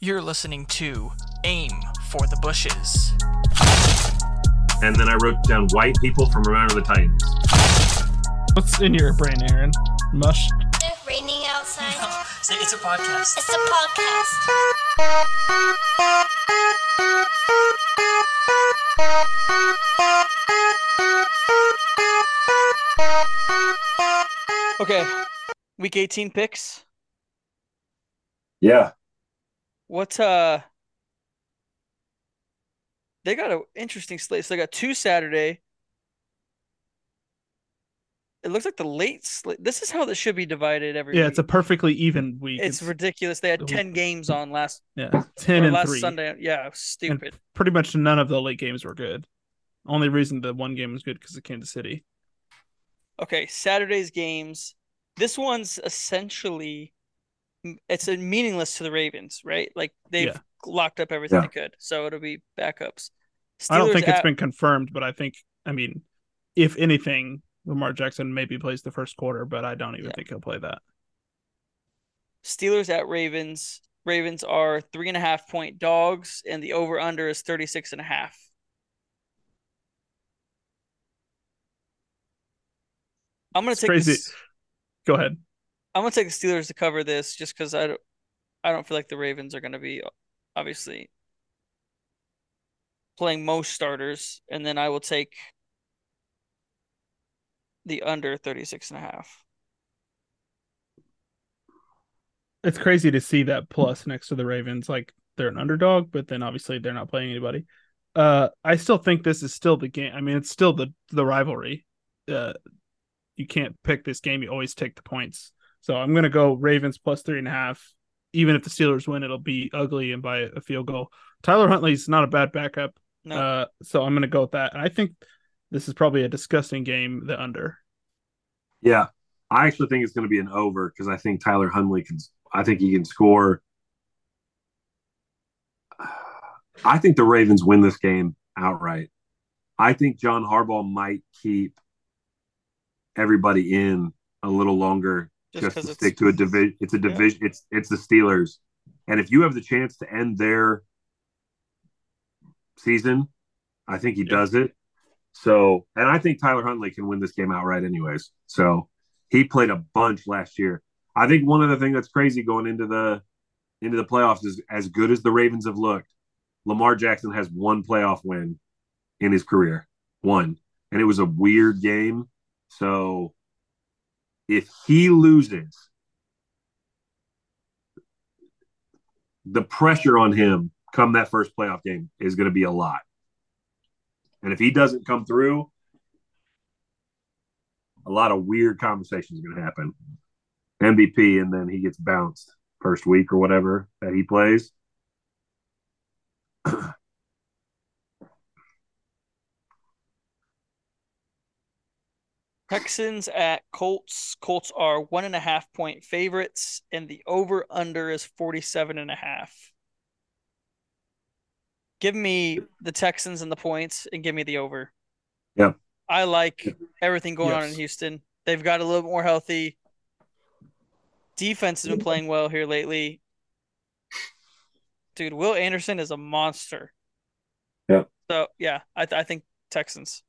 You're listening to Aim for the Bushes. And then I wrote down white people from Remember the Titans. What's in your brain, Aaron? Mush? It's raining outside. No, it's a podcast. It's a podcast. Okay. Week 18 picks? Yeah. What, they got an interesting slate. So they got two Saturday. It looks like the late slate. This is how this should be divided every week. Yeah, it's a perfectly even week. It's ridiculous. They had 10 games on last. Yeah, 10 and last 3. Sunday. Yeah, stupid. And pretty much none of the late games were good. Only reason the one game was good because it came to City. Okay, Saturday's games. This one's essentially... it's meaningless to the Ravens, right? Like they've locked up everything they could, so it'll be backups. Steelers, I don't think it's been confirmed, but I think, I mean, if anything, Lamar Jackson maybe plays the first quarter, but I don't even think he'll play that. Steelers at Ravens. Ravens are 3.5 point dogs, and the over under is 36.5. I'm gonna take crazy. Go ahead. I'm going to take the Steelers to cover this just because I don't feel like the Ravens are going to be obviously playing most starters. And then I will take the under 36.5. It's crazy to see that plus next to the Ravens. Like they're an underdog, but then obviously they're not playing anybody. I still think this is still the game. I mean, it's still the rivalry. You can't pick this game. You always take the points. So I'm going to go Ravens plus 3.5. Even if the Steelers win, it'll be ugly and by a field goal. Tyler Huntley's not a bad backup. No. So I'm going to go with that. And I think this is probably a disgusting game, the under. Yeah. I actually think it's going to be an over because I think Tyler Huntley can score. I think the Ravens win this game outright. I think John Harbaugh might keep everybody in a little longer. Just to stick to a division. It's a division. Yeah. It's the Steelers. And if you have the chance to end their season, I think he does it. So, and I think Tyler Huntley can win this game outright anyways. So he played a bunch last year. I think one of the things that's crazy going into the playoffs is as good as the Ravens have looked, Lamar Jackson has one playoff win in his career. One. And it was a weird game. So if he loses, the pressure on him come that first playoff game is going to be a lot. And if he doesn't come through, a lot of weird conversations are going to happen. MVP, and then he gets bounced first week or whatever that he plays. Texans at Colts. Colts are 1.5 point favorites, and the over-under is 47.5. Give me the Texans and the points, and give me the over. Yeah. I like everything going on in Houston. They've got a little bit more healthy. Defense has been playing well here lately. Dude, Will Anderson is a monster. Yeah. So, yeah, I think Texans.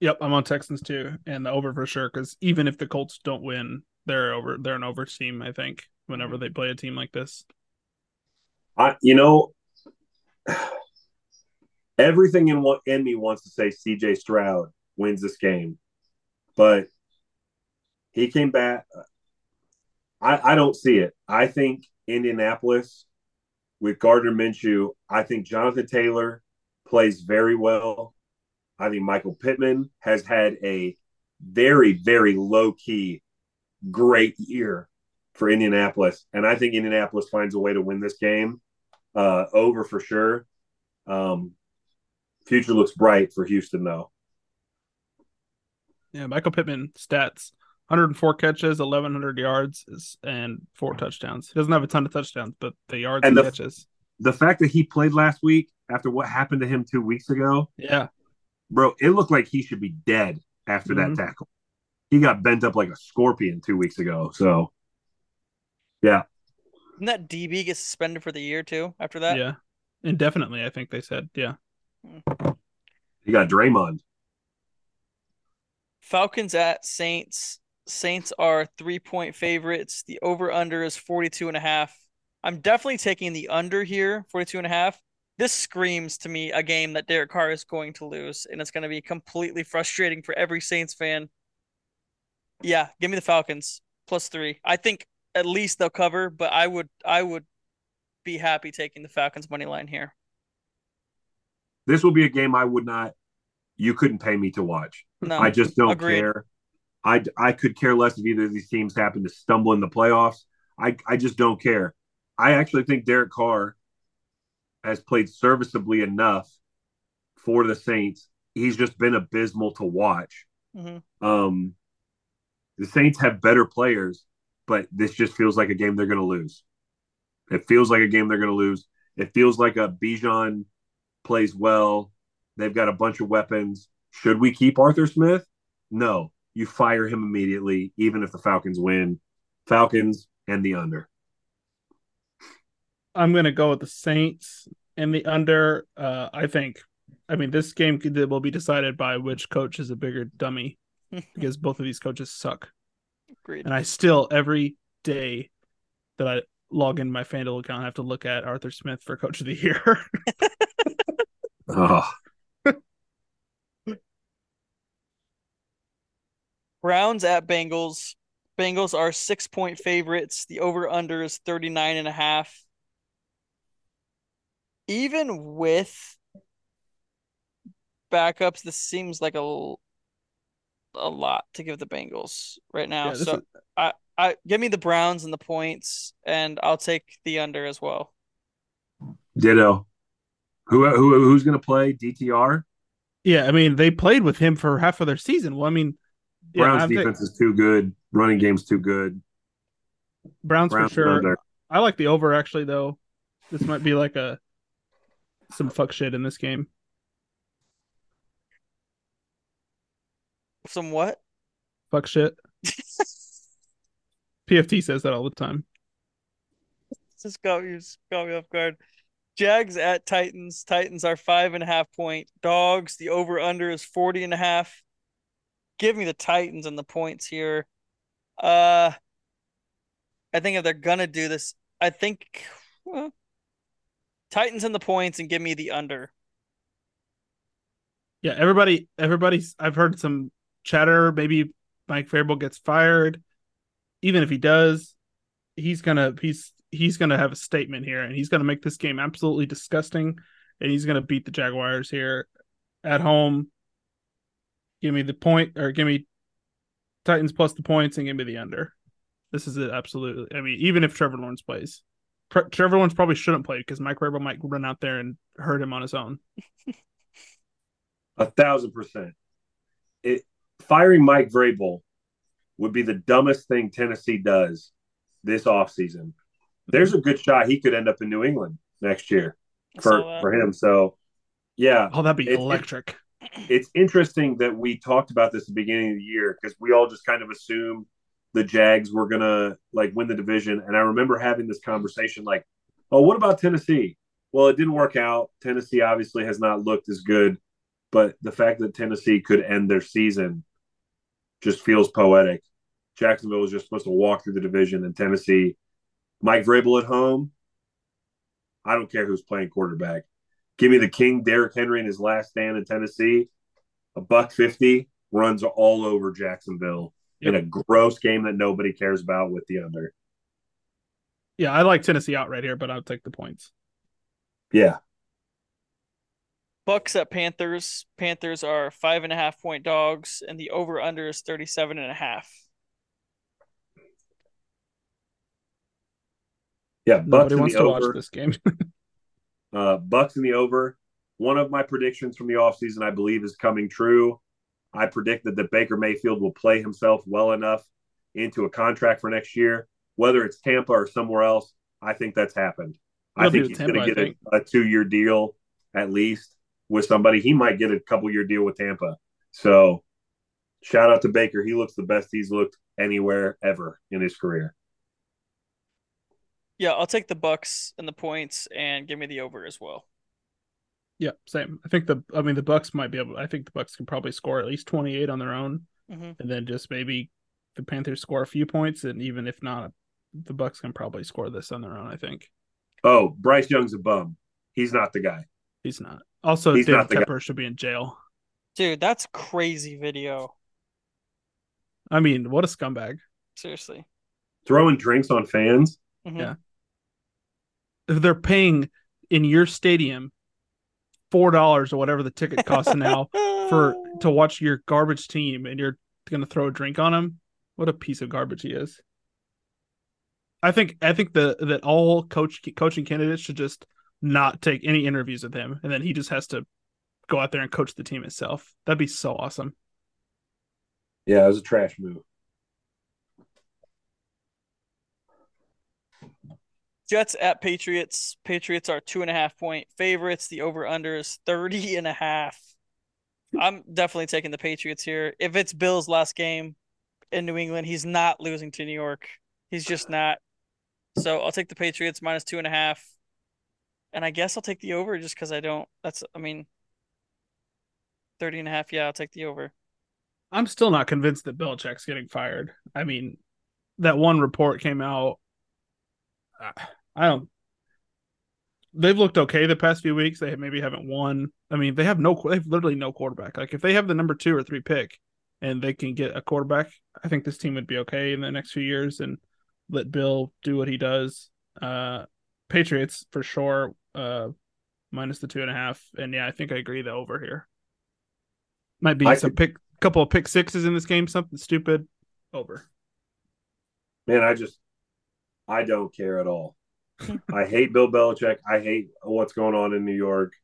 Yep, I'm on Texans too, and the over for sure. Because even if the Colts don't win, they're an over team. I think whenever they play a team like this, everything in me wants to say C.J. Stroud wins this game, but he came back. I don't see it. I think Indianapolis with Gardner Minshew. I think Jonathan Taylor plays very well. I think Michael Pittman has had a very, very low-key great year for Indianapolis. And I think Indianapolis finds a way to win this game over for sure. Future looks bright for Houston, though. Yeah, Michael Pittman stats, 104 catches, 1,100 yards, and 4 touchdowns. He doesn't have a ton of touchdowns, but the yards and the catches. The fact that he played last week after what happened to him 2 weeks ago. Yeah. Bro, it looked like he should be dead after that tackle. He got bent up like a scorpion 2 weeks ago. So, yeah. Didn't that DB get suspended for the year too after that? Yeah. Indefinitely, I think they said. Yeah. You got Draymond. Falcons at Saints. Saints are 3-point favorites. The over-under is 42.5. I'm definitely taking the under here, 42.5. This screams to me a game that Derek Carr is going to lose, and it's going to be completely frustrating for every Saints fan. Yeah, give me the Falcons, +3. I think at least they'll cover, but I would be happy taking the Falcons money line here. This will be a game I would not – you couldn't pay me to watch. No, I just don't care. I could care less if either of these teams happen to stumble in the playoffs. I just don't care. I actually think Derek Carr has played serviceably enough for the Saints. He's just been abysmal to watch. Mm-hmm. The Saints have better players, but this just feels like a game they're going to lose. It feels like a game they're going to lose. It feels like a Bijan plays well. They've got a bunch of weapons. Should we keep Arthur Smith? No. You fire him immediately, even if the Falcons win. Falcons and the under. I'm going to go with the Saints and the under. This game will be decided by which coach is a bigger dummy because both of these coaches suck. Agreed. And I still, every day that I log in my FanDuel account, I have to look at Arthur Smith for Coach of the Year. Oh. Browns at Bengals. Bengals are 6-point favorites. The over-under is 39.5. Even with backups, this seems like a lot to give the Bengals right now. Yeah, so I give me the Browns and the points, and I'll take the under as well. Ditto. Who's going to play? DTR? Yeah, they played with him for half of their season. Well, Browns defense is too good. Running game's too good. Browns for sure. Under. I like the over, actually, though. This might be like some fuck shit in this game. Some what? Fuck shit. PFT says that all the time. Just got me off guard. Jags at Titans. Titans are 5.5-point dogs. The over-under is 40.5. Give me the Titans and the points here. I think if they're going to do this, Titans and the points, and give me the under. Yeah, everybody's. I've heard some chatter. Maybe Mike Vrabel gets fired. Even if he does, he's gonna have a statement here, and he's gonna make this game absolutely disgusting, and he's gonna beat the Jaguars here at home. Give me the point, or give me Titans plus the points, and give me the under. This is it, absolutely. Even if Trevor Lawrence plays. Trevor Lawrence probably shouldn't play because Mike Vrabel might run out there and hurt him on his own. 1,000%. Firing Mike Vrabel would be the dumbest thing Tennessee does this offseason. There's a good shot he could end up in New England next year for him. So, yeah. Oh, that'd be electric. It's interesting that we talked about this at the beginning of the year because we all just kind of assumed the Jags were going to win the division. And I remember having this conversation what about Tennessee? Well, it didn't work out. Tennessee obviously has not looked as good, but the fact that Tennessee could end their season just feels poetic. Jacksonville was just supposed to walk through the division, and Tennessee, Mike Vrabel at home, I don't care who's playing quarterback. Give me the King, Derrick Henry, in his last stand in Tennessee. $1.50 runs all over Jacksonville in a gross game that nobody cares about with the under. Yeah, I like Tennessee out right here, but I'll take the points. Yeah. Bucks at Panthers. Panthers are 5.5-point dogs, and the over-under is 37.5. Yeah, Bucks in the over. Watch this game. Bucks in the over. One of my predictions from the offseason, I believe, is coming true. I predict that Baker Mayfield will play himself well enough into a contract for next year, whether it's Tampa or somewhere else. I think that's happened. I think he's going to get a 2-year deal at least with somebody. He might get a couple-year deal with Tampa. So shout out to Baker. He looks the best he's looked anywhere ever in his career. Yeah, I'll take the Bucks and the points, and give me the over as well. Yeah, same. I think the Bucks might be able. I think the Bucks can probably score at least 28 on their own, and then just maybe the Panthers score a few points, and even if not, the Bucks can probably score this on their own. I think. Oh, Bryce Young's a bum. He's not the guy. He's not. Also, David Tepper should be in jail. Dude, that's crazy video. I mean, what a scumbag. Seriously. Throwing drinks on fans? Mm-hmm. Yeah. If they're paying in your stadium $4 or whatever the ticket costs now to watch your garbage team, and you're going to throw a drink on him, what a piece of garbage he is. I think that all coaching candidates should just not take any interviews with him, and then he just has to go out there and coach the team itself. That'd be so awesome. Yeah, it was a trash move. Jets at Patriots. Patriots are 2.5 point favorites. The over-under is 30.5. I'm definitely taking the Patriots here. If it's Bill's last game in New England, he's not losing to New York. He's just not. So I'll take the Patriots minus 2.5. And I guess I'll take the over just because I don't. 30.5. Yeah, I'll take the over. I'm still not convinced that Belichick's getting fired. I mean, that one report came out. I don't. They've looked okay the past few weeks. They maybe haven't won. I mean, they've literally no quarterback. Like, if they have the number 2 or 3 pick and they can get a quarterback, I think this team would be okay in the next few years and let Bill do what he does. Patriots for sure, minus the 2.5, and yeah, I think I agree. The over here might be couple of pick sixes in this game, something stupid. Over. Man, I don't care at all. I hate Bill Belichick. I hate what's going on in New York.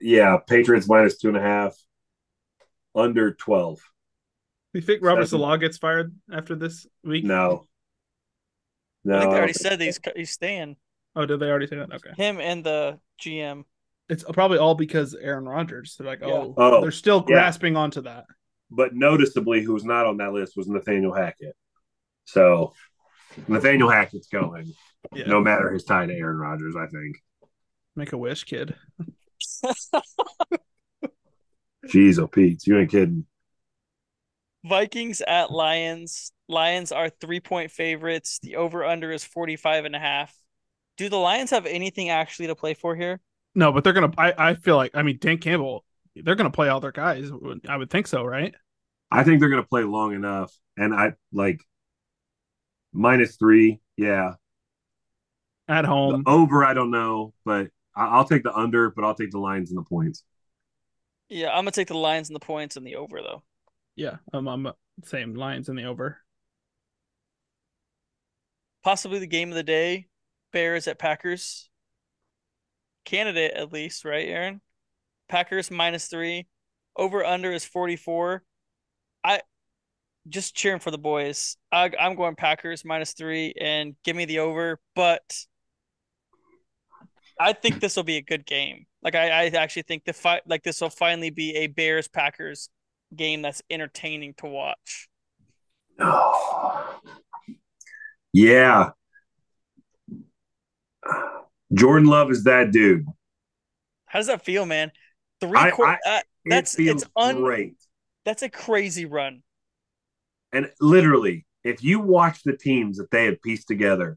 Yeah, Patriots minus 2.5, under 12. You think Robert Salah gets fired after this week? No. I think they already said he's staying. Oh, did they already say that? Okay. Him and the GM. It's probably all because Aaron Rodgers. They're like, they're still grasping onto that. But noticeably, who was not on that list was Nathaniel Hackett. So Nathaniel Hackett's going, no matter his tie to Aaron Rodgers, I think. Make a wish, kid. Jeez, oh, Pete, you ain't kidding. Vikings at Lions. Lions are 3-point favorites. The over-under is 45.5. Do the Lions have anything actually to play for here? No, but they're going to – I feel like – I mean, Dan Campbell, they're going to play all their guys. I would think so, right? I think they're going to play long enough. And I like minus 3, yeah. At home. The over, I don't know. But I'll take the under, but I'll take the Lions and the points. Yeah, I'm going to take the Lions and the points and the over, though. Yeah, I'm same. Lions and the over. Possibly the game of the day. Bears at Packers. Candidate, at least, right, Aaron? Packers minus 3. Over-under is 44. I just cheering for the boys. I'm going Packers minus 3 and give me the over. But I think this will be a good game. Like, I actually think this will finally be a Bears-Packers game that's entertaining to watch. Oh. Yeah. Jordan Love is that dude. How does that feel, man? Great. That's a crazy run. And literally, if you watch the teams that they had pieced together,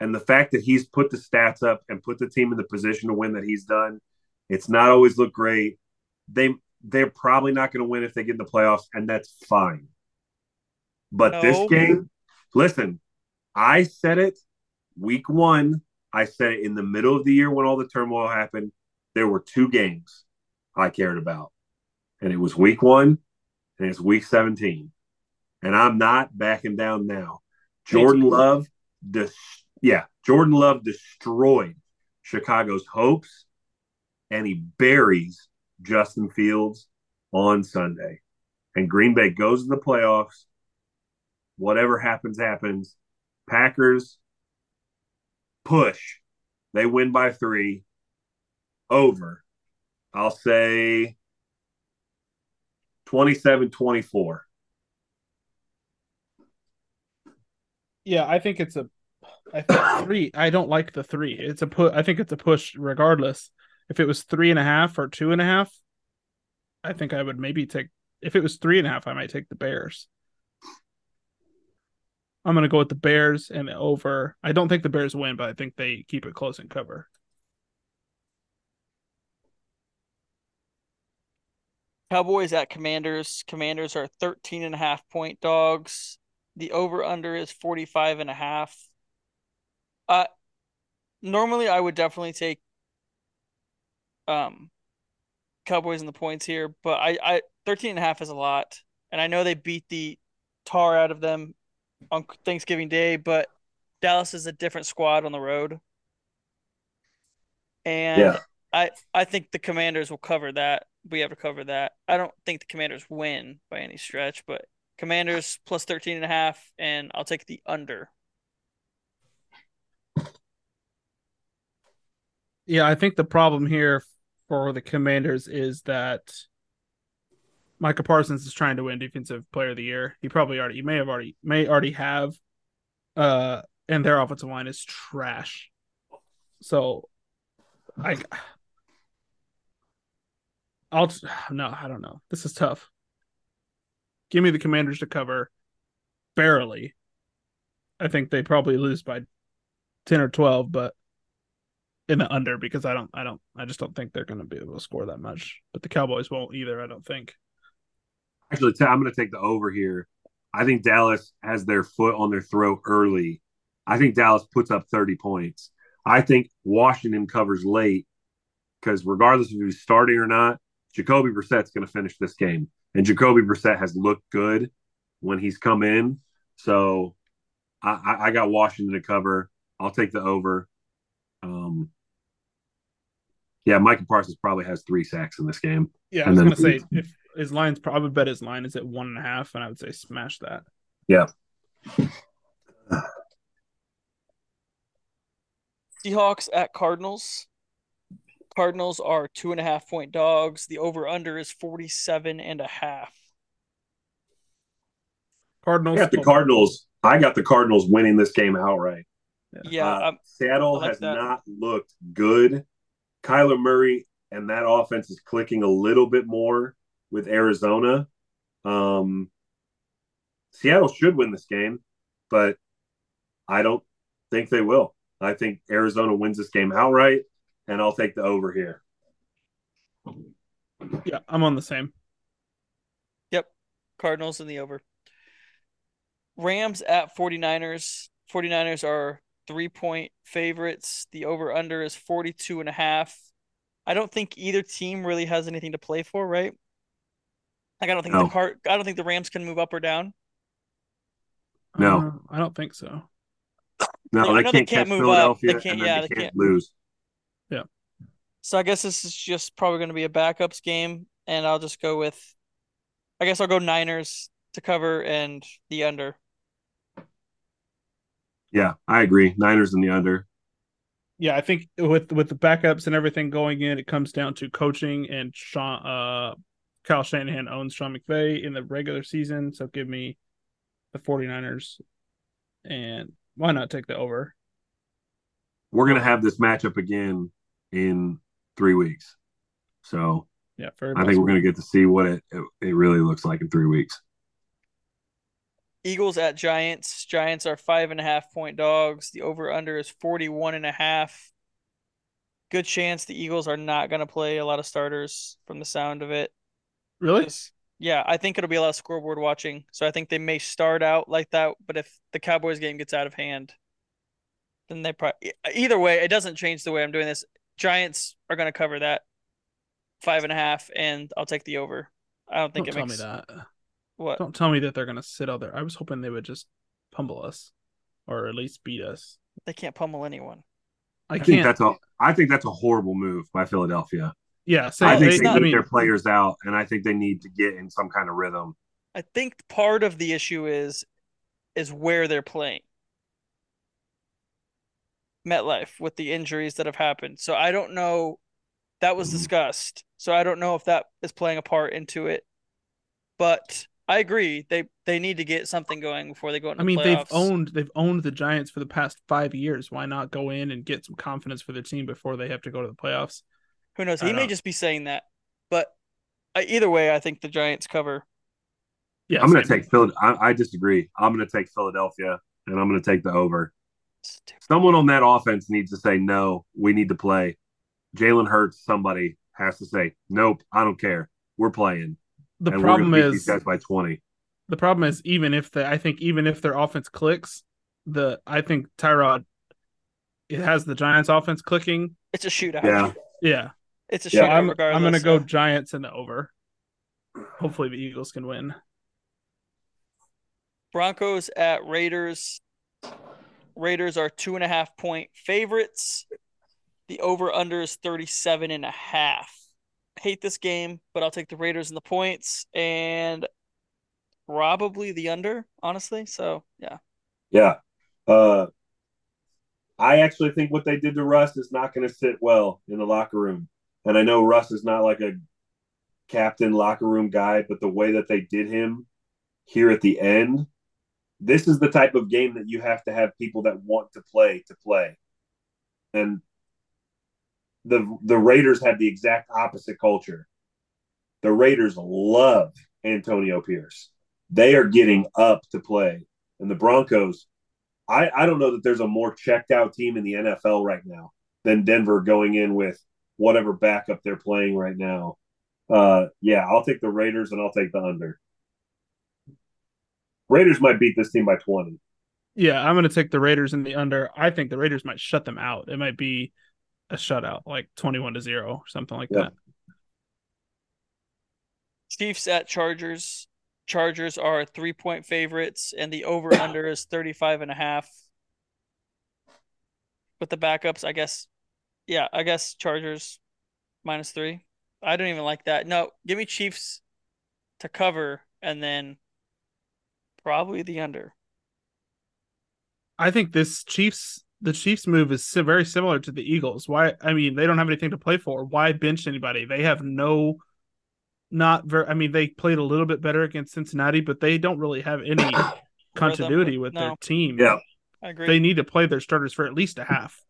and the fact that he's put the stats up and put the team in the position to win that he's done, it's not always looked great. They're probably not going to win if they get in the playoffs, and that's fine. But this game, listen, I said it week one. I said it in the middle of the year when all the turmoil happened. There were 2 games I cared about, and it was week 1 and it's week 17. And I'm not backing down now. Jordan Love destroyed Chicago's hopes, and he buries Justin Fields on Sunday. And Green Bay goes to the playoffs. Whatever happens, happens. Packers push. They win by 3. Over. I'll say 27-24. Yeah, I think it's a I think three. I don't like the three. It's a put. I think it's a push regardless. If it was 3.5 or 2.5, I think I would maybe take. If it was 3.5, I might take the Bears. I'm going to go with the Bears and over. I don't think the Bears win, but I think they keep it close and cover. Cowboys at Commanders. Commanders are 13.5 point dogs. The over-under is 45.5. Normally, I would definitely take Cowboys in the points here, but 13.5 is a lot, and I know they beat the tar out of them on Thanksgiving Day, but Dallas is a different squad on the road, and yeah. I think the Commanders will cover that. We have to cover that. I don't think the Commanders win by any stretch, but Commanders plus 13.5, and I'll take the under. Yeah, I think the problem here for the Commanders is that Micah Parsons is trying to win Defensive Player of the Year. He may already have, and their offensive line is trash. So, I don't know. This is tough. Give me the Commanders to cover barely. I think they probably lose by 10 or 12, but in the under because I just don't think they're going to be able to score that much. But the Cowboys won't either, I don't think. Actually, I'm going to take the over here. I think Dallas has their foot on their throat early. I think Dallas puts up 30 points. I think Washington covers late because regardless of who's starting or not, Jacoby Brissett's going to finish this game. And Jacoby Brissett has looked good when he's come in. So I got Washington to cover. I'll take the over. Yeah, Micah Parsons probably has 3 sacks in this game. Yeah, I was going to say, if his line's probably bet his line is at 1.5, and I would say smash that. Yeah. Seahawks at Cardinals. Cardinals are 2.5 point dogs. The over-under is 47.5. Cardinals. I got the Cardinals winning this game outright. Yeah. Seattle has not looked good. Kyler Murray and that offense is clicking a little bit more with Arizona. Seattle should win this game, but I don't think they will. I think Arizona wins this game outright, and I'll take the over here. Yeah, I'm on the same. Yep, Cardinals in the over. Rams at 49ers. 49ers are 3-point favorites. The over-under is 42.5. I don't think either team really has anything to play for, right? Like I don't think the Rams can move up or down. No, I don't think so. No, they can't move up. They can't lose. Yeah. So I guess this is just probably going to be a backups game, and I'll just go with. I guess I'll go Niners to cover and the under. Yeah, I agree. Niners in the under. Yeah, I think with the backups and everything going in, it comes down to coaching, and Kyle Shanahan owns Sean McVay in the regular season, so give me the 49ers. And why not take the over? We're going to have this matchup again in 3 weeks. So yeah, I think we're going to get to see what it really looks like in 3 weeks. Eagles at Giants. Giants are 5.5 point dogs. The over-under is 41.5. Good chance the Eagles are not going to play a lot of starters from the sound of it. Really? Yeah, I think it'll be a lot of scoreboard watching. So I think they may start out like that, but if the Cowboys game gets out of hand, then they probably – either way, it doesn't change the way I'm doing this. Giants are going to cover that 5.5, and I'll take the over. I don't think it makes – Don't tell me that. What? Don't tell me that they're going to sit out there. I was hoping they would just pummel us or at least beat us. They can't pummel anyone. I think that's a horrible move by Philadelphia. Yeah. So I think they need their players out, and I think they need to get in some kind of rhythm. I think part of the issue is where they're playing. MetLife with the injuries that have happened. So I don't know. That was discussed. So I don't know if that is playing a part into it. But I agree. They need to get something going before they go into the playoffs. they've owned the Giants for the past 5 years. Why not go in and get some confidence for their team before they have to go to the playoffs? Who knows? He may just be saying that. But either way, I think the Giants cover. Yeah, I'm going to take Philadelphia. I disagree. I'm going to take Philadelphia, and I'm going to take the over. Someone on that offense needs to say, no, we need to play. Jalen Hurts, somebody has to say, nope, I don't care. We're playing. The problem is these guys by 20. The problem is even if their offense clicks, I think Tyrod, it has the Giants offense clicking. It's a shootout. Yeah. It's a shootout. I'm going to go Giants in the over. Hopefully the Eagles can win. Broncos at Raiders. Raiders are 2.5 point favorites. The over/under is 37.5. Hate this game, but I'll take the Raiders and the points and probably the under, honestly. So, yeah. Yeah. I actually think what they did to Russ is not going to sit well in the locker room. And I know Russ is not like a captain locker room guy, but the way that they did him here at the end, this is the type of game that you have to have people that want to play. And the Raiders have the exact opposite culture. The Raiders love Antonio Pierce. They are getting up to play. And the Broncos, I don't know that there's a more checked out team in the NFL right now than Denver going in with whatever backup they're playing right now. Yeah, I'll take the Raiders and I'll take the under. Raiders might beat this team by 20. Yeah, I'm going to take the Raiders and the under. I think the Raiders might shut them out. It might be a shutout, like 21-0 or something like that. Chiefs at Chargers. Chargers are 3-point favorites, and the over-under is 35.5. With the backups, I guess Chargers -3. I don't even like that. No, give me Chiefs to cover, and then probably the under. I think this The Chiefs move is very similar to the Eagles. Why? I mean, they don't have anything to play for. Why bench anybody? They have they played a little bit better against Cincinnati, but they don't really have any continuity with their team. Yeah, I agree. They need to play their starters for at least a half.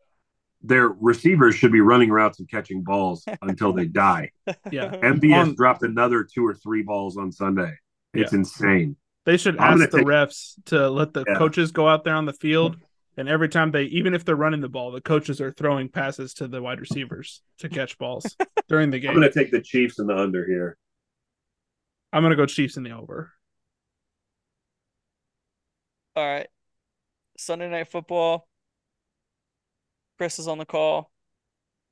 Their receivers should be running routes and catching balls until they die. Yeah, MBS dropped another 2 or 3 balls on Sunday. It's insane. They should ask the refs to let the coaches go out there on the field. And every time even if they're running the ball, the coaches are throwing passes to the wide receivers to catch balls during the game. I'm going to take the Chiefs in the under here. I'm going to go Chiefs in the over. All right. Sunday Night Football. Chris is on the call.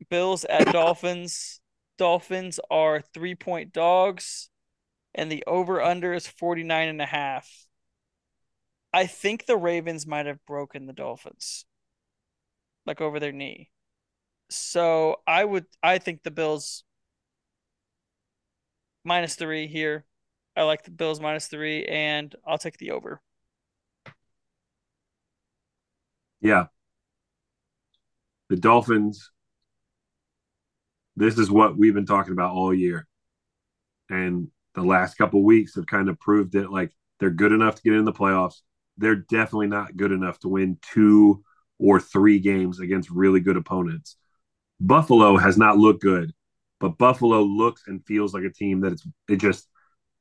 Bills at Dolphins. Dolphins are 3-point dogs, and the over-under is 49.5. I think the Ravens might have broken the Dolphins, like over their knee. So I think the Bills -3 here. I like the Bills -3, and I'll take the over. Yeah. The Dolphins, this is what we've been talking about all year. And the last couple weeks have kind of proved it. Like, they're good enough to get in the playoffs. They're definitely not good enough to win 2 or 3 games against really good opponents. Buffalo has not looked good, but Buffalo looks and feels like a team that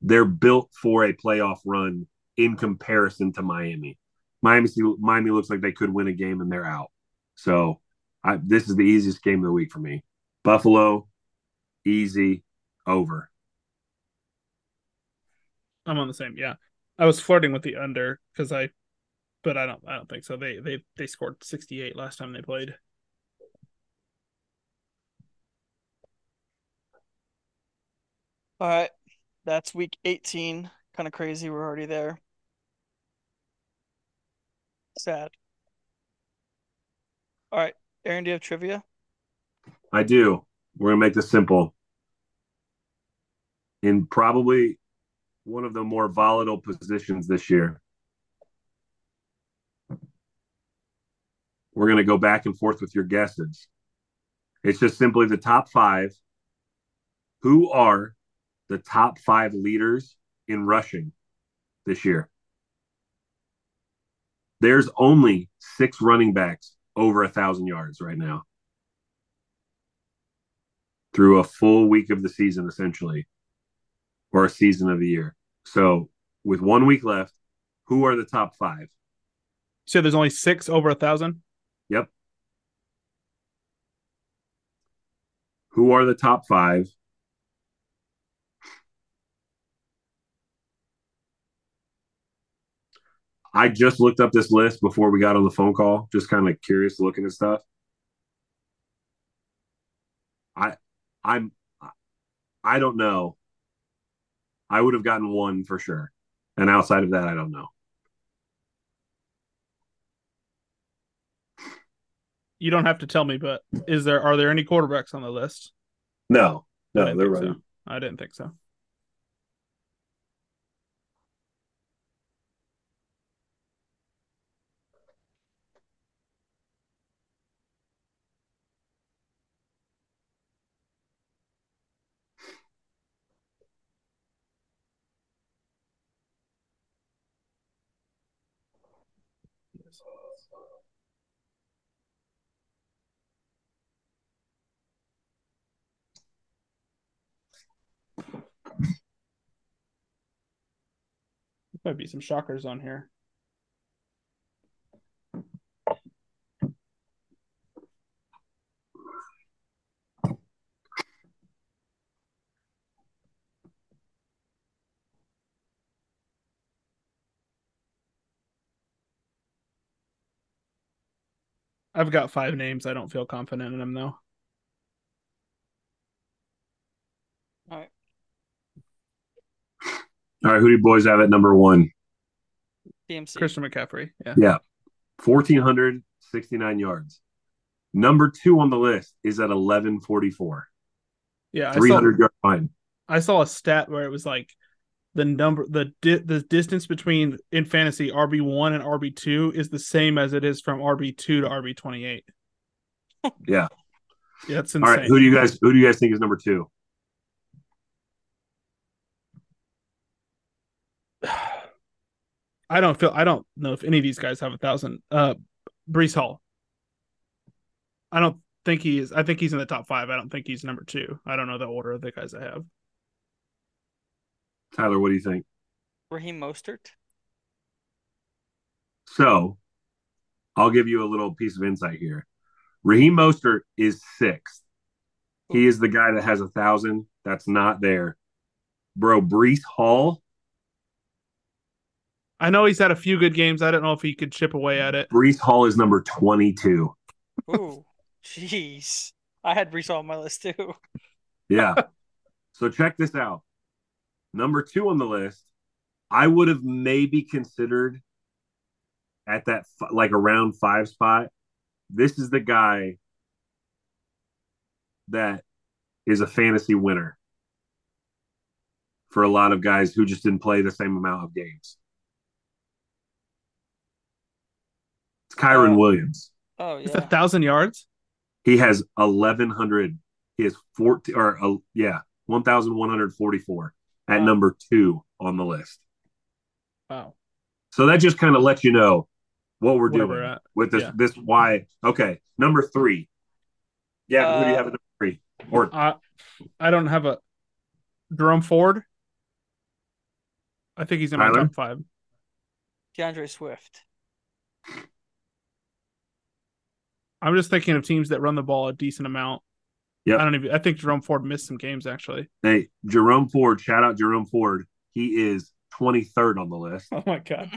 they're built for a playoff run in comparison to Miami. Miami looks like they could win a game and they're out. So this is the easiest game of the week for me. Buffalo, easy, over. I'm on the same, yeah. I was flirting with the under but I don't think so. They scored 68 last time they played. All right, that's week 18. Kind of crazy. We're already there. Sad. All right, Aaron, do you have trivia? I do. We're gonna make this simple. And probably one of the more volatile positions this year. We're going to go back and forth with your guesses. It's just simply the top 5. Who are the top 5 leaders in rushing this year. There's only 6 running backs over 1,000 yards right now through a full week of the season, essentially, or a season of the year. So with 1 week left, who are the top 5? So there's only 6 over 1,000? Yep. Who are the top 5? I just looked up this list before we got on the phone call, just kind of curious looking at stuff. I don't know. I would have gotten 1 for sure. And outside of that, I don't know. You don't have to tell me, but are there any quarterbacks on the list? No, they're running. So. I didn't think so. Might be some shockers on here. I've got 5 names. I don't feel confident in them, though. All right, who do you boys have at number 1? DMC. Christian McCaffrey. Yeah. 1,469 yards. Number 2 on the list is at 1,144. Yeah, 300-yard line. I saw a stat where it was like the distance between in fantasy RB1 and RB2 is the same as it is from RB2 to RB28. Yeah, it's insane. All right, who do you guys think is number 2? I don't know if any of these guys have 1,000. Breece Hall. I don't think he is. I think he's in the top 5. I don't think he's number 2. I don't know the order of the guys I have. Tyler, what do you think? Raheem Mostert. So, I'll give you a little piece of insight here. Raheem Mostert is 6th. Ooh. He is the guy that has 1,000. That's not there, bro. Breece Hall. I know he's had a few good games. I don't know if he could chip away at it. Breece Hall is number 22. Ooh, jeez. I had Breece Hall on my list too. Yeah. So check this out. Number 2 on the list, I would have maybe considered at that like around 5 spot. This is the guy that is a fantasy winner for a lot of guys who just didn't play the same amount of games. Kyron Williams. Oh, yeah. It's 1,000 yards? He has 1,100. He has 1,144 at number 2 on the list. Wow. So that just kind of lets you know what we're doing with this. Yeah. This why. Okay, number 3. Yeah, who do you have at number 3? Or I don't have a Jerome Ford. I think he's in my top 5. DeAndre Swift. I'm just thinking of teams that run the ball a decent amount. Yeah, I think Jerome Ford missed some games actually. Hey, Jerome Ford! Shout out Jerome Ford. He is 23rd on the list. Oh my god!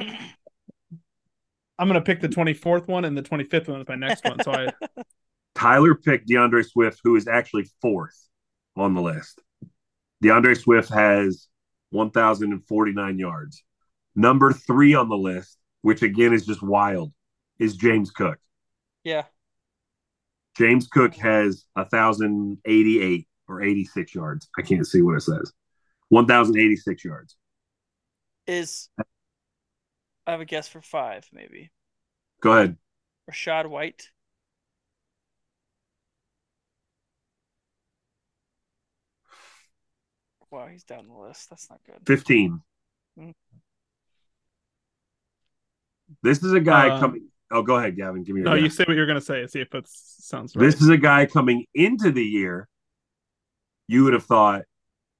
I'm gonna pick the 24th one and the 25th one is my next one. So Tyler picked DeAndre Swift, who is actually 4th on the list. DeAndre Swift has 1,049 yards. Number 3 on the list, which again is just wild, is James Cook. Yeah. James Cook has 1,088 or 86 yards. I can't see what it says. 1,086 yards. I have a guess for 5, maybe. Go ahead. Rashad White. Wow, he's down the list. That's not good. 15. Mm-hmm. This is a guy coming. Oh, go ahead, Gavin. Give me your guess. You say what you're going to say. See if it sounds right. This is a guy coming into the year you would have thought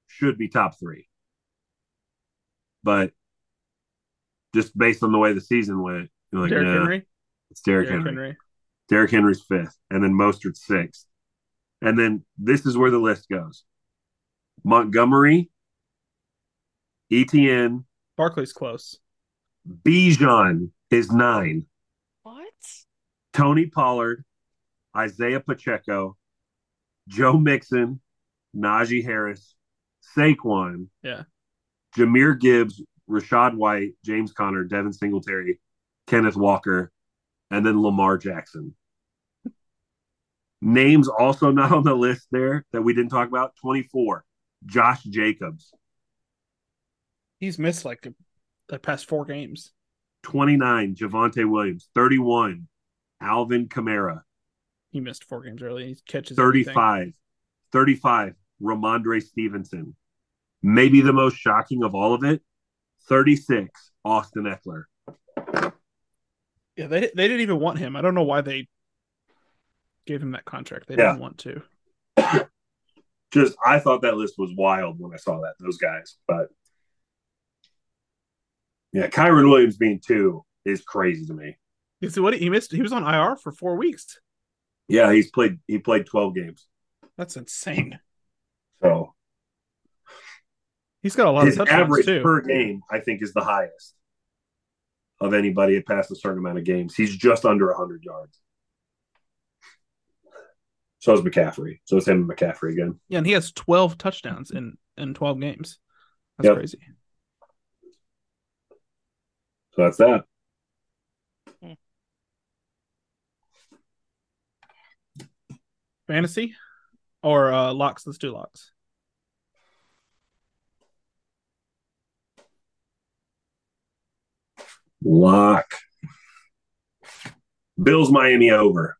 should be top three. But just based on the way the season went, you're like, Derrick Henry? It's Derrick Henry. Derrick Henry's fifth, and then Mostert's sixth. And then this is where the list goes. Montgomery, Etienne. Barkley's close. Bijan is 9. What? Tony Pollard, Isaiah Pacheco, Joe Mixon, Najee Harris, Saquon, Jahmyr Gibbs, Rashad White, James Conner, Devin Singletary, Kenneth Walker, and then Lamar Jackson. Names also not on the list there that we didn't talk about. 24, Josh Jacobs. He's missed like the past 4 games. 29, Javonte Williams. 31, Alvin Kamara. He missed 4 games early. He catches 35, Ramondre Stevenson. Maybe the most shocking of all of it, 36, Austin Ekeler. Yeah, they didn't even want him. I don't know why they gave him that contract. They didn't want to. Just, I thought that list was wild when I saw that, those guys. But yeah, Kyron Williams being 2 is crazy to me. You see what he missed? He was on IR for 4 weeks. Yeah, he played 12 games. That's insane. So he's got a lot of touchdowns too. His average per game, I think, is the highest of anybody that passed a certain amount of games. He's just under 100 yards. So is McCaffrey. So it's him and McCaffrey again. Yeah, and he has 12 touchdowns in 12 games. That's crazy. So that's that. Fantasy or locks? Let's do locks. Lock. Bills Miami over.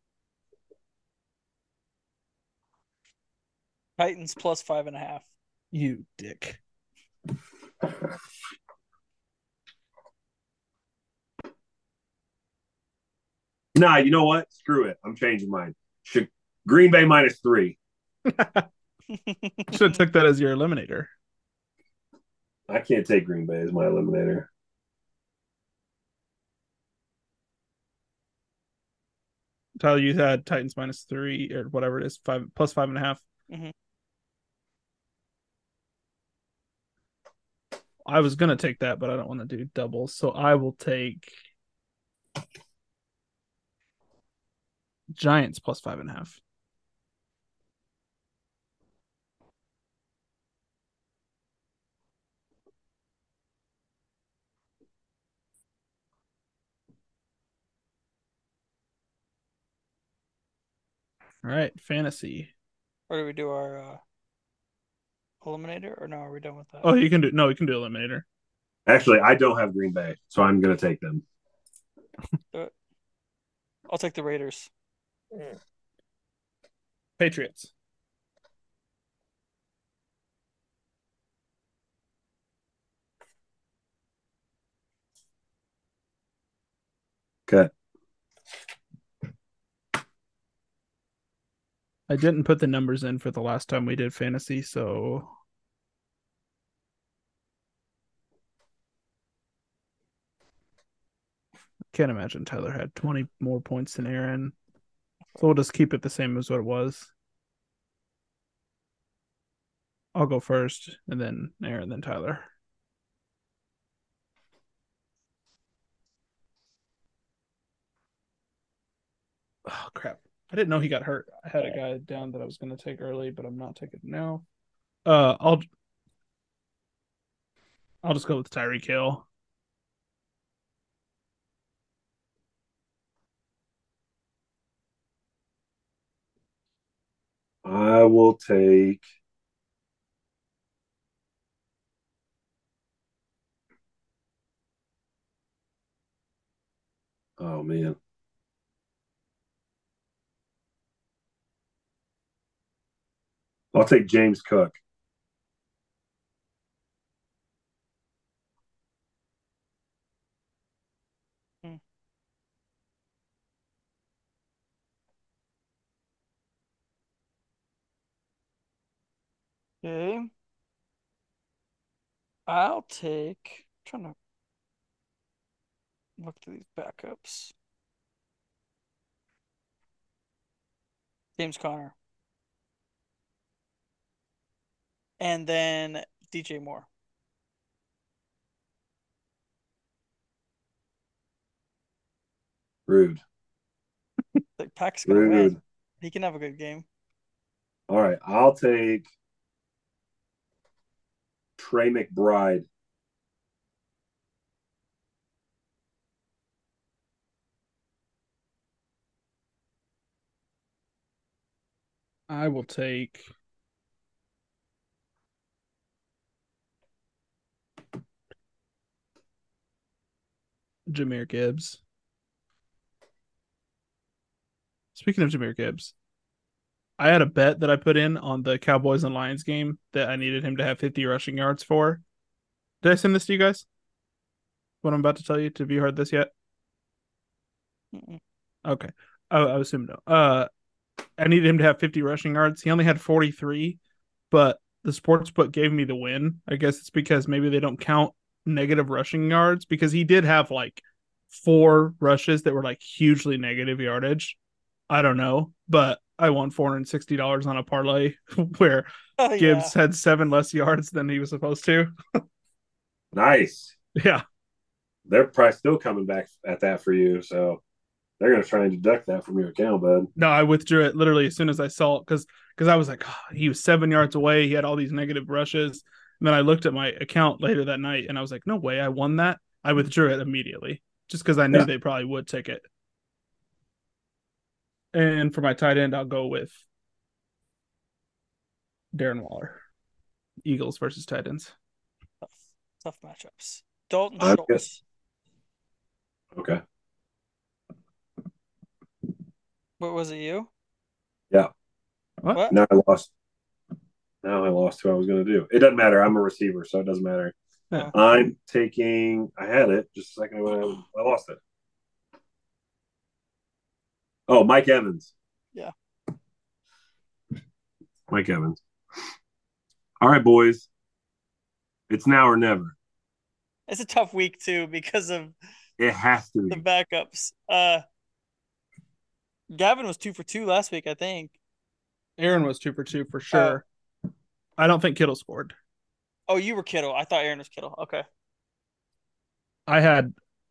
Titans plus 5.5. You dick. Nah, you know what? Screw it. I'm changing mine. Green Bay minus 3. Should have took that as your eliminator. I can't take Green Bay as my eliminator. Tyler, you had Titans minus 3 or whatever it is, 5 plus 5.5. Mm-hmm. I was gonna take that, but I don't want to do doubles, so I will take Giants plus 5.5. All right, fantasy. Or do we do our eliminator? Or no, are we done with that? Oh, you can do eliminator. Actually, I don't have Green Bay, so I'm going to take them. I'll take the Raiders. Patriots. Okay. I didn't put the numbers in for the last time we did fantasy, so I can't imagine Tyler had 20 more points than Aaron. So we'll just keep it the same as what it was. I'll go first, and then Aaron, then Tyler. Oh, crap. I didn't know he got hurt. I had a guy down that I was going to take early, but I'm not taking him now. I'll just go with Tyreek Hill. I will take Oh, man. I'll take James Cook. Okay. I'll take. I'm trying to look through these backups. James Conner. And then DJ Moore. Rude. The Pack's going to win. He can have a good game. All right. I'll take Trey McBride. I will take Jahmyr Gibbs. Speaking of Jahmyr Gibbs, I had a bet that I put in on the Cowboys and Lions game that I needed him to have 50 rushing yards for. Did I send this to you guys? What I'm about to tell you? Have you heard this yet? Mm-mm. Okay. I assume no. I needed him to have 50 rushing yards. He only had 43, but the sportsbook gave me the win. I guess it's because maybe they don't count negative rushing yards, because he did have like 4 rushes that were like hugely negative yardage. I don't know, but I won $460 on a parlay where Gibbs had 7 less yards than he was supposed to. Nice. Yeah. They're probably still coming back at that for you, so they're going to try and deduct that from your account, bud. No, I withdrew it literally as soon as I saw it, because I was like, oh, he was 7 yards away. He had all these negative rushes. And then I looked at my account later that night, and I was like, no way I won that. I withdrew it immediately just because I knew they probably would take it. And for my tight end, I'll go with Darren Waller. Eagles versus tight ends. Tough matchups. Dalton Schultz. Okay. What was it, you? Yeah. What? Now I lost who I was going to do. It doesn't matter. I'm a receiver, so it doesn't matter. Yeah. I'm taking – I had it just a second ago. I lost it. Oh, Mike Evans. Yeah. Mike Evans. All right, boys. It's now or never. It's a tough week, too, because of it has to be. The backups. Gavin was 2 for 2 last week, I think. Aaron was 2 for 2 for sure. I don't think Kittle scored. Oh, you were Kittle. I thought Aaron was Kittle. Okay. I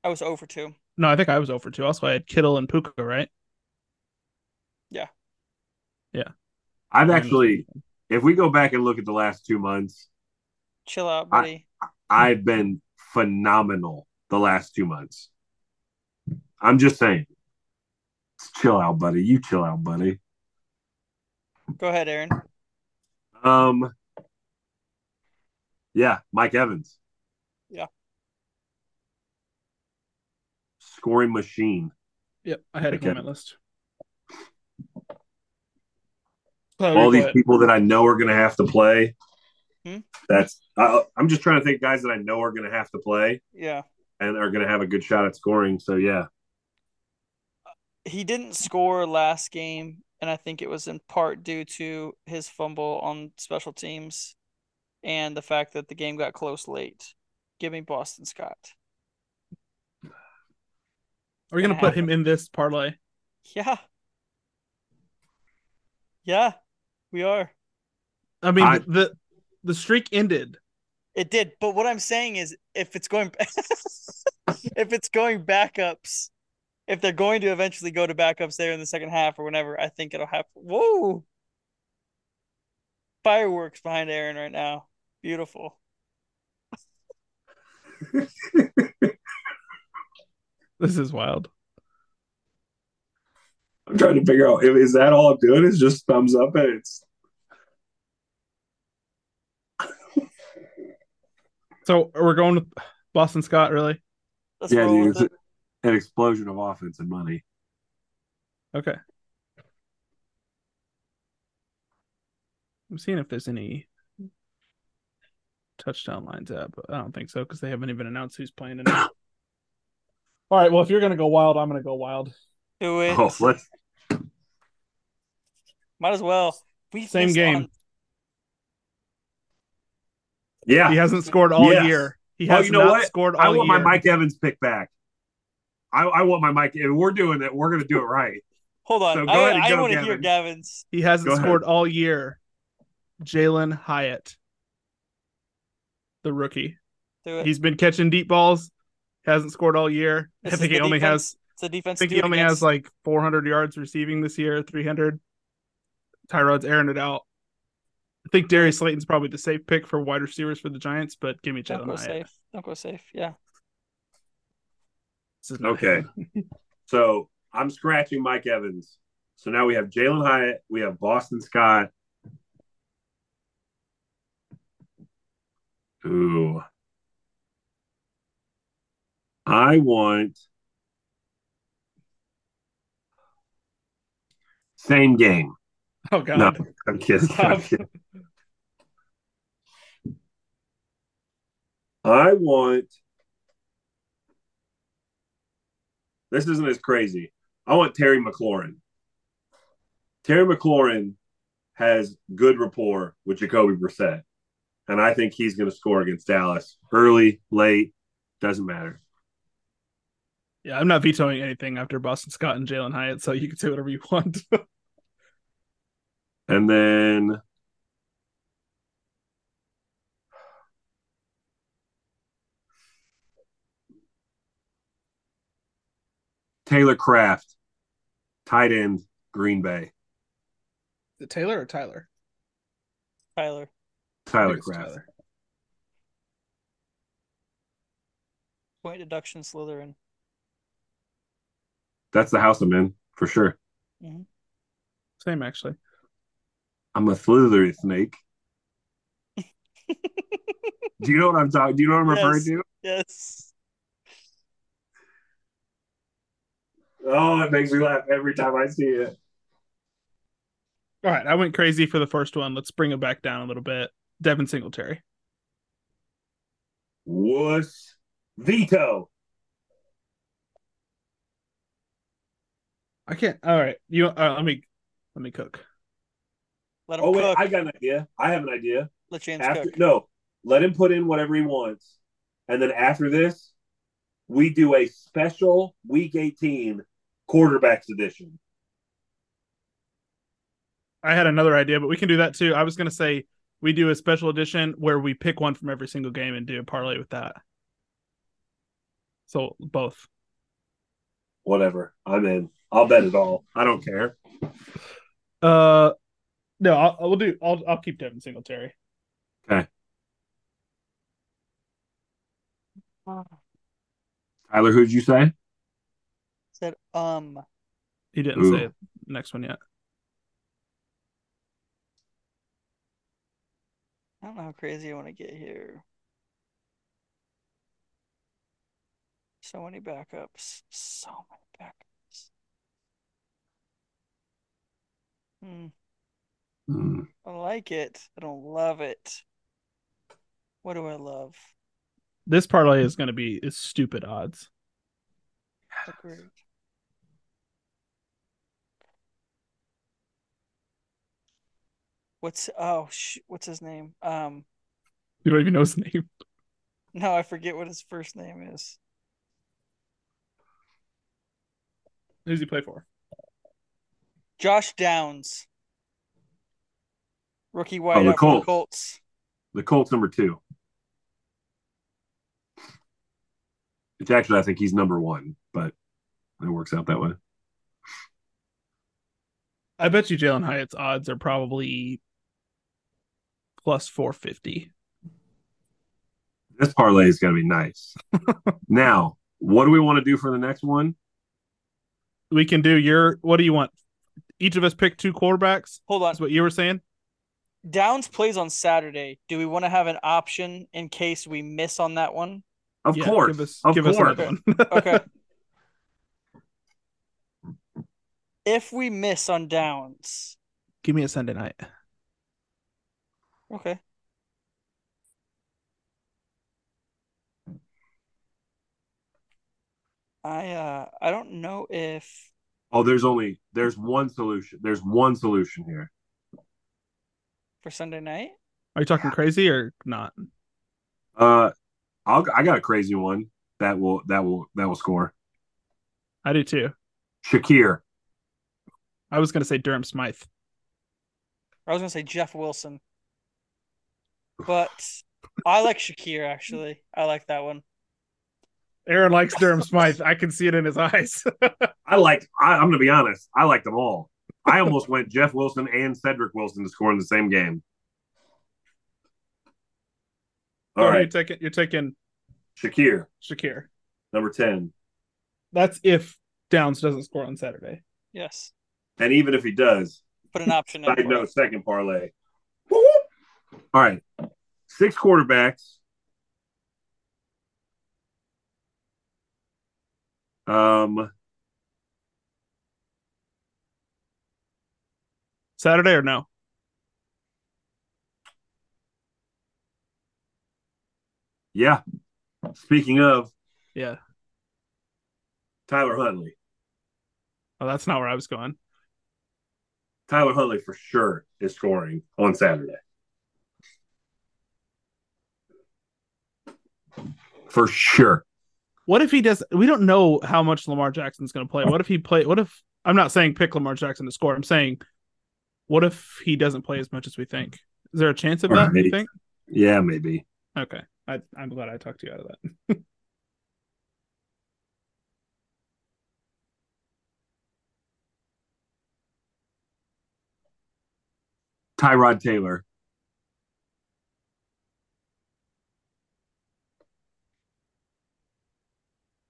was 0 for 2. No, I think I was 0 for 2. Also, I had Kittle and Puka, right? Yeah. Yeah. I've actually, if we go back and look at the last 2 months. Chill out, buddy. I've been phenomenal the last 2 months. I'm just saying. Chill out, buddy. You chill out, buddy. Go ahead, Aaron. Yeah, Mike Evans. Yeah. Scoring machine. Yep, I had him on my list. All these people that I know are going to have to play. I'm just trying to think guys that I know are going to have to play. Yeah. And are going to have a good shot at scoring. So, yeah. He didn't score last game, and I think it was in part due to his fumble on special teams and the fact that the game got close late. Give me Boston Scott. Are we going to put him in this parlay? Yeah. Yeah. We are. I mean, the streak ended. It did, but what I'm saying is, if it's going backups, if they're going to eventually go to backups there in the second half or whenever, I think it'll happen. Whoa! Fireworks behind Aaron right now. Beautiful. This is wild. I'm trying to figure out, is that all I'm doing? Is just thumbs up and it's. So we're going with Boston Scott, really? Let's roll with it. An explosion of offense and money. Okay. I'm seeing if there's any touchdown lines up. I don't think so, because they haven't even announced who's playing tonight. All right, well, if you're going to go wild, I'm going to go wild. Do it. Oh, let's. Might as well. Same game. Yeah. He hasn't scored all year. He has not scored all year. I want my Mike Evans pick back. I want my Mike. If we're doing it, we're going to do it right. Hold on. So I want to hear Gavin's. He hasn't scored all year. Jalen Hyatt, the rookie. He's been catching deep balls. Hasn't scored all year. I think he only has. It's a defense. I think he only has like 400 yards receiving this year. 300. Tyrod's airing it out. I think Darius Slayton's probably the safe pick for wide receivers for the Giants, but give me Jalen Hyatt. Don't go safe. Yeah. Okay. So I'm scratching Mike Evans. So now we have Jalen Hyatt. We have Boston Scott. Ooh. I want same game. Oh, God. No, I'm kidding. I want – this isn't as crazy. I want Terry McLaurin. Terry McLaurin has good rapport with Jacoby Brissett, and I think he's going to score against Dallas early, late, doesn't matter. Yeah, I'm not vetoing anything after Boston Scott and Jalen Hyatt, so you can say whatever you want. And then Taylor Kraft, tight end, Green Bay. Is it Taylor or Tyler? Tyler. Tyler Kraft. Tyler. Point deduction, Slytherin. That's the house I'm in, for sure. Mm-hmm. Same, actually. I'm a slithery snake. Do you know what I'm talking? Do you know what I'm referring to? Yes. Oh, it makes me laugh every time I see it. All right, I went crazy for the first one. Let's bring it back down a little bit. Devin Singletary. Wuss. Veto. I can't. All right, you. Let me cook. Let him cook. I got an idea. I have an idea. Let James cook. No, let him put in whatever he wants. And then after this, we do a special Week 18 quarterbacks edition. I had another idea, but we can do that too. I was going to say we do a special edition where we pick one from every single game and do a parlay with that. So both. Whatever. I'm in. I'll bet it all. I don't care. No, I'll keep Devin Singletary. Okay. Tyler, who'd you say? Said He didn't say the next one yet. I don't know how crazy I want to get here. So many backups. So many backups. I like it. I don't love it. What do I love? This parlay is going to be stupid odds. Agreed. What's his name? You don't even know his name. No, I forget what his first name is. Who's he play for? Josh Downs. Rookie wideout for the Colts. The Colts number 2. It's actually, I think he's number 1, but it works out that way. I bet you Jalen Hyatt's odds are probably plus 450. This parlay is going to be nice. Now, what do we want to do for the next one? We can do what do you want? Each of us pick 2 quarterbacks? Hold on. That's what you were saying? Downs plays on Saturday. Do we want to have an option in case we miss on that one? Of course. Give us another one. Okay. If we miss on Downs. Give me a Sunday night. Okay. I don't know if there's one solution. There's one solution here. For Sunday night? Are you talking crazy or not? I got a crazy one that will score. I do too. Shakir. I was going to say Durham Smythe. I was going to say Jeff Wilson. But I like Shakir, actually. I like that one. Aaron likes Durham Smythe. I can see it in his eyes. I'm going to be honest. I like them all. I almost went Jeff Wilson and Cedric Wilson to score in the same game. All right. You're taking Shakir. Shakir. Number 10. That's if Downs doesn't score on Saturday. Yes. And even if he does, put an option in. Second parlay. Woo-hoo! All right. 6 quarterbacks. Saturday or no? Yeah. Speaking of. Yeah. Tyler Huntley. Oh, that's not where I was going. Tyler Huntley for sure is scoring on Saturday. For sure. What if he does? We don't know how much Lamar Jackson's going to play. What if I'm not saying pick Lamar Jackson to score. I'm saying what if he doesn't play as much as we think? Is there a chance of that, do you think? Yeah, maybe. Okay. I'm glad I talked you out of that. Tyrod Taylor.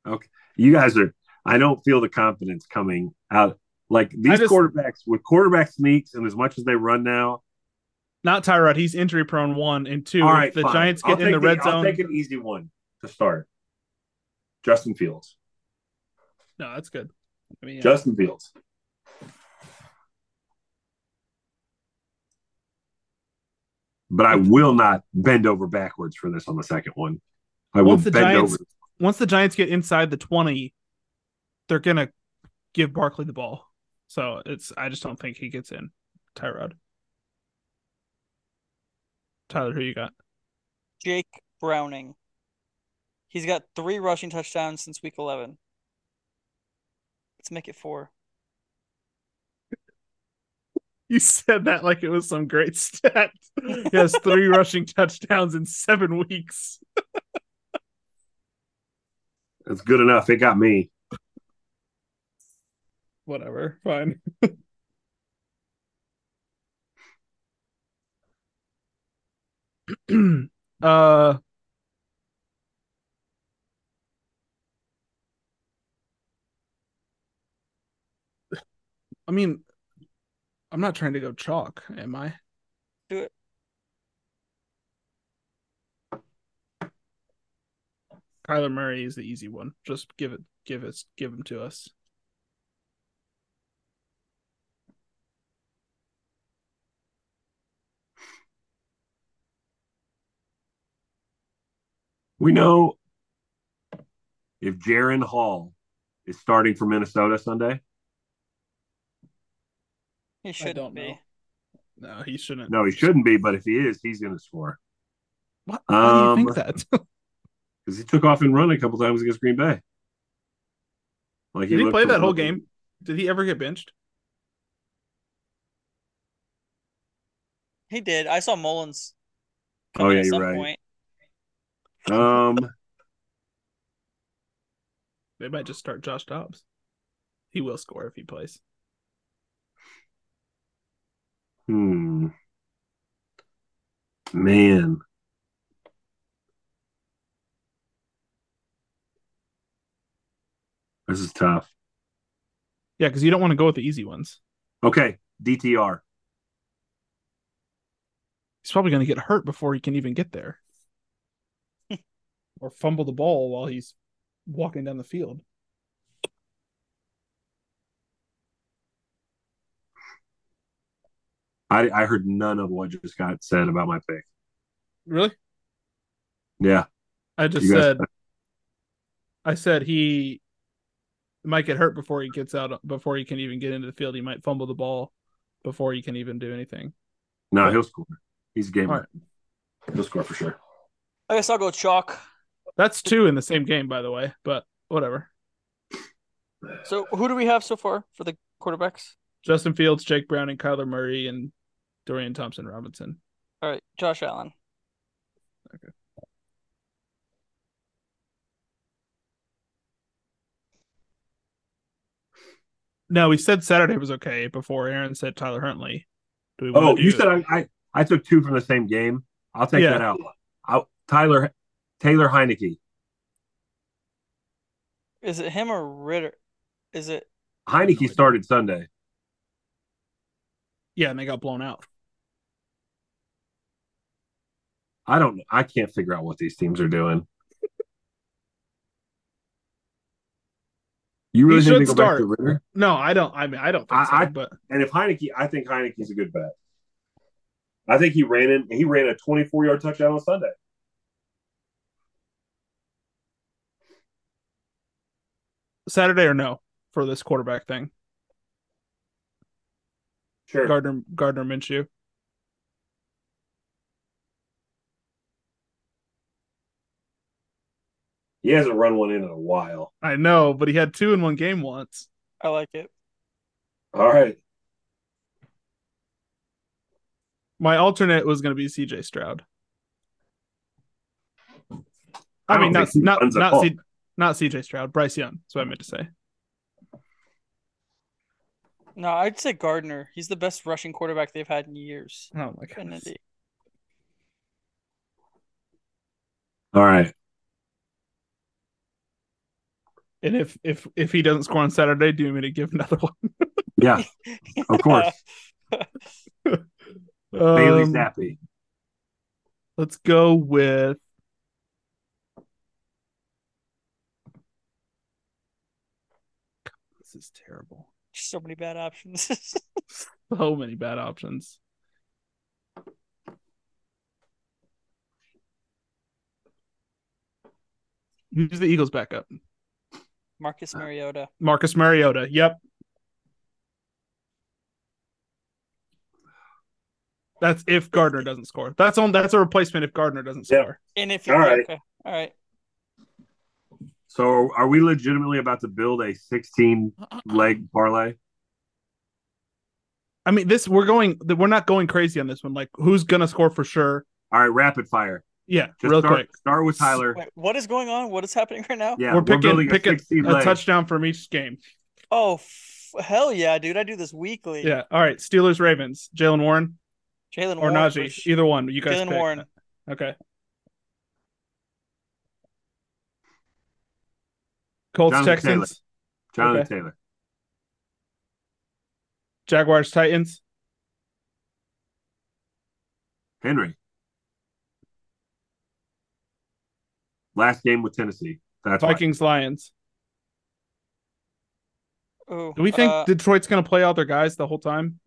Okay. You guys are – I don't feel the confidence coming out. Like, these quarterbacks – with quarterback sneaks and as much as they run now. Not Tyrod. He's injury-prone, 1. And 2, all right, if the fine. Giants get in the red zone – I'll take an easy one to start. Justin Fields. No, that's good. I mean, yeah. Justin Fields. But I will not bend over backwards for this on the second one. I will bend over. Once the Giants get inside the 20, they're going to give Barkley the ball. So I just don't think he gets in. Tyrod. Tyler, who you got? Jake Browning. He's got 3 rushing touchdowns since week 11. Let's make it 4. You said that like it was some great stat. He has 3 rushing touchdowns in 7 weeks. That's good enough. It got me. Whatever. Fine. I mean, I'm not trying to go chalk, am I? Do it. Kyler Murray is the easy one. Just give him to us. We know if Jaren Hall is starting for Minnesota Sunday. He shouldn't be. No, he shouldn't. No, he shouldn't be, but if he is, he's going to score. What? Why do you think that? Because he took off and run a couple times against Green Bay. Like, did he play that whole game? Did he ever get benched? He did. I saw Mullins. Oh, yeah, you're right. Point. They might just start Josh Dobbs. He will score if he plays. Man. This is tough. Yeah, because you don't want to go with the easy ones. Okay, DTR. He's probably going to get hurt before he can even get there. Or fumble the ball while he's walking down the field. I heard none of what just got said about my pick. Really? Yeah. I said he might get hurt before he gets out, before he can even get into the field. He might fumble the ball before he can even do anything. No, he'll score. He's a gamer. Right. He'll score for sure. I guess I'll go chalk. That's two in the same game, by the way, but whatever. So who do we have so far for the quarterbacks? Justin Fields, Jake Browning, Kyler Murray, and Dorian Thompson-Robinson. All right, Josh Allen. Okay. No, we said Saturday was okay before Aaron said Tyler Huntley. I took two from the same game. I'll take that out. Taylor Heineke. Is it him or Ritter? Is it Heineke started Sunday? Yeah, and they got blown out. I don't know. I can't figure out what these teams are doing. You really think they go back to Ritter? No, I don't. I mean, I don't think so. But and if Heineke, I think Heineke's a good bet. I think he ran a 24-yard touchdown on Sunday. Saturday or no for this quarterback thing? Sure. Gardner Minshew. He hasn't run one in a while. I know, but he had two in one game once. I like it. All right. My alternate was going to be C.J. Stroud. I mean, not C.J. Stroud. Bryce Young. That's what I meant to say. No, I'd say Gardner. He's the best rushing quarterback they've had in years. Oh, my goodness. All right. And if he doesn't score on Saturday, do you mean to give another one? Yeah, of course. Bailey Zappi. Let's go with God, this is terrible. So many bad options. So many bad options. Who's the Eagles backup? Marcus Mariota. Yep. That's if Gardner doesn't score. That's a replacement if Gardner doesn't score. And if all right. So are we legitimately about to build a 16-leg parlay? I mean, we're not going crazy on this one. Like, who's gonna score for sure? All right, rapid fire. Yeah, just real quick. Start with Tyler. Wait, what is going on? What is happening right now? Yeah, we're picking a touchdown from each game. Oh, hell yeah, dude. I do this weekly. Yeah. All right. Steelers, Ravens. Jalen Warren. Or Najee. Either one. You guys pick. Jalen Warren. Okay. Colts, Texans. Jonathan Taylor. Jaguars, Titans. Henry. Last game with Tennessee. That's Vikings, Lions. Ooh, do we think Detroit's going to play all their guys the whole time?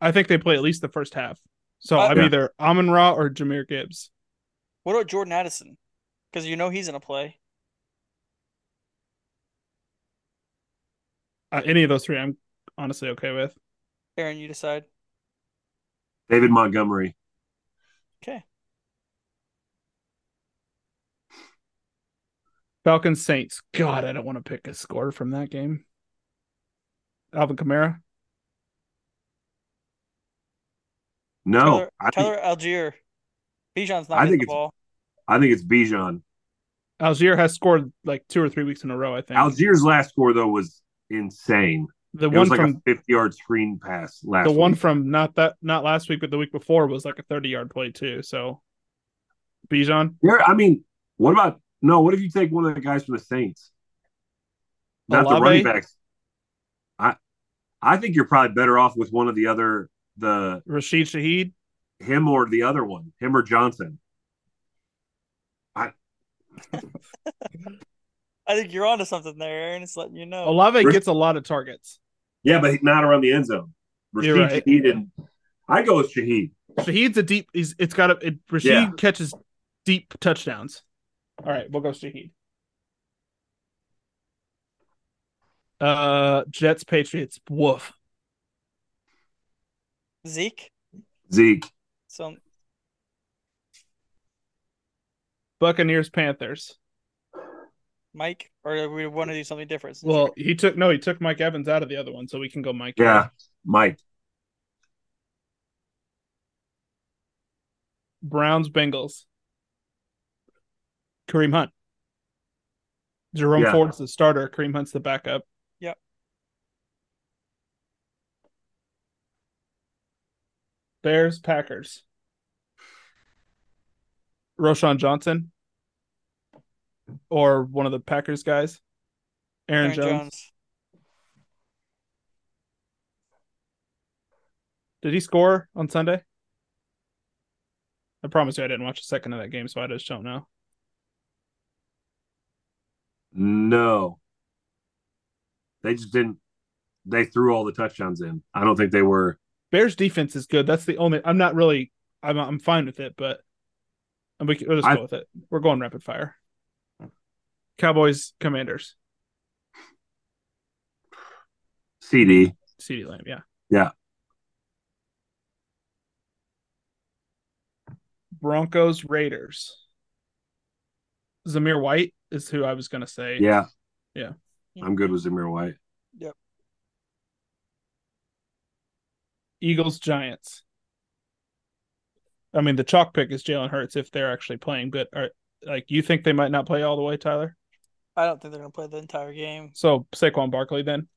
I think they play at least the first half. So I'm either Amon-Ra or Jahmyr Gibbs. What about Jordan Addison? Because you know he's going to play. Any of those three I'm honestly okay with. Aaron, you decide. David Montgomery. Okay. Falcons, Saints. God, I don't want to pick a score from that game. Alvin Kamara. No. Tyler Algier. Bijan's not getting the ball. I think it's Bijan. Algier has scored like 2 or 3 weeks in a row, I think. Algier's last score, though, was insane. It was a 50-yard screen pass last week. The one from not last week, but the week before was like a 30-yard play too. So, Bijan? Yeah, I mean, what if you take one of the guys from the Saints? Not Olave? The running backs. I think you're probably better off with one of the other, the Rashid Shaheed? Him or the other one. Him or Johnson. I think you're onto something there, Aaron. It's letting you know. Olave gets a lot of targets. Yeah, but not around the end zone. Rashid Shaheed I go with Shaheed. Shaheed's a deep. Rashid catches deep touchdowns. All right, we'll go Shaheed. Jets, Patriots. Woof. Zeke. Zeke. Some Buccaneers, Panthers. Mike, or do we want to do something different? Well, he took Mike Evans out of the other one, so we can go Mike. Yeah, Evans. Mike. Browns, Bengals. Kareem Hunt. Jerome Ford's the starter. Kareem Hunt's the backup. Yep. Bears, Packers. Roshan Johnson. Or one of the Packers guys. Aaron Jones. Did he score on Sunday? I promise you I didn't watch a second of that game, so I just don't know. No. They just didn't. They threw all the touchdowns in. I don't think they were. Bears defense is good. That's the only. I'm fine with it, but we'll just go with it. We're going rapid fire. Cowboys, Commanders. CeeDee Lamb, yeah. Yeah. Broncos, Raiders. Zamir White is who I was going to say. Yeah. Yeah. I'm good with Zamir White. Yep. Eagles, Giants. I mean, the chalk pick is Jalen Hurts if they're actually playing, but you think they might not play all the way, Tyler? I don't think they're going to play the entire game. So, Saquon Barkley then?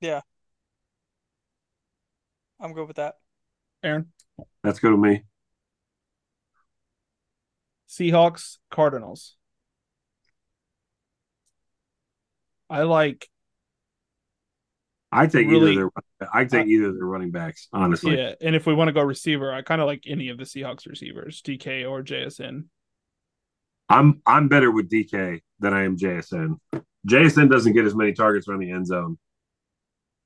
Yeah. I'm good with that. Aaron? That's good with me. Seahawks, Cardinals. I take either of their running backs, honestly. Yeah, and if we want to go receiver, I kind of like any of the Seahawks receivers, DK or JSN. I'm better with DK than I am JSN. JSN doesn't get as many targets around the end zone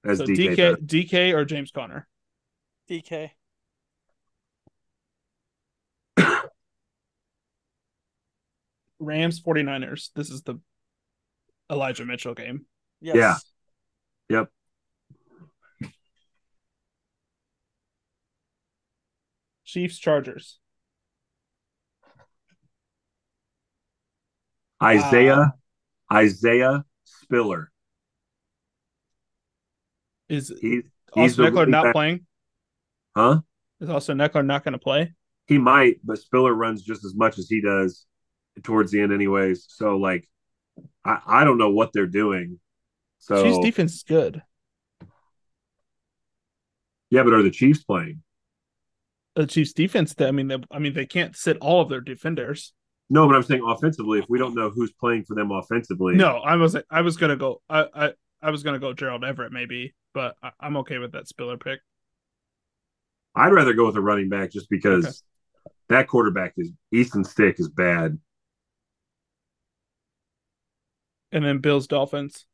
as so DK. DK or James Conner? DK. Rams, 49ers. This is the Elijah Mitchell game. Yes. Yeah. Yep. Chiefs, Chargers. Isaiah Spiller. Is Ekeler not playing? Huh? Is also Ekeler not going to play? He might, but Spiller runs just as much as he does towards the end anyways. So, I don't know what they're doing. So Chiefs defense is good. Yeah, but are the Chiefs playing? The Chiefs defense, they can't sit all of their defenders. No, but I'm saying offensively, if we don't know who's playing for them offensively. No, I was gonna go Gerald Everett maybe, but I'm okay with that Spiller pick. I'd rather go with a running back just because that quarterback is Easton Stick is bad. And then Bills Dolphins.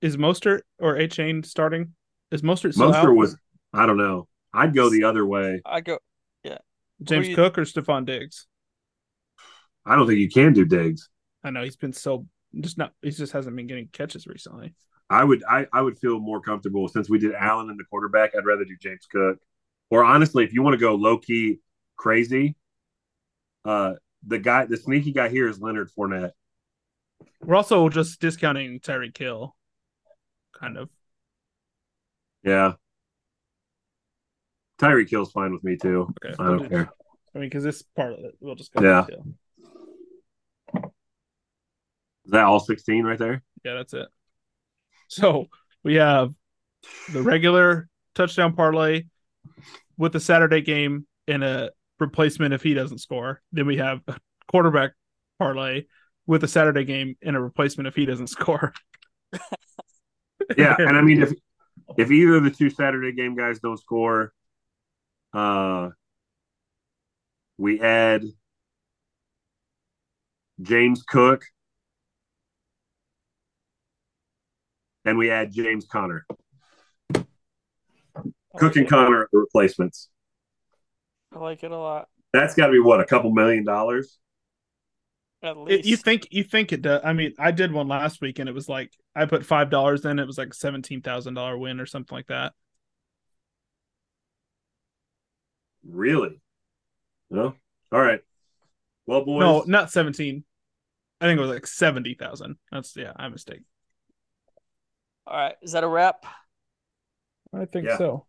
Is Mostert or A-Chain starting? Is Mostert still out? Mostert was I don't know. I'd go the other way. I go James Cook or Stephon Diggs? I don't think you can do Diggs. I know he's been he just hasn't been getting catches recently. I would feel more comfortable since we did Allen in the quarterback. I'd rather do James Cook. Or honestly, if you want to go low key crazy, the sneaky guy here is Leonard Fournette. We're also just discounting Tyreek Hill, kind of. Yeah. Tyreek Hill's fine with me, too. Okay, I don't care. I mean, because this part of it, we'll just go with Hill. Is that all 16 right there? Yeah, that's it. So, we have the regular touchdown parlay with the Saturday game and a replacement if he doesn't score. Then we have a quarterback parlay with a Saturday game and a replacement if he doesn't score. Yeah, and I mean, if either of the two Saturday game guys don't score, we add James Cook and we add James Conner. Cook and Conner are the replacements. I like it a lot. That's got to be what, a couple $1,000,000? At least. You think it does. I mean, I did one last week and it was I put $5 in. It was a $17,000 win or something like that. Really? No? All right. Well, boys. No, not 17. I think it was like 70,000. That's, yeah, I mistake. All right. Is that a wrap? I think so.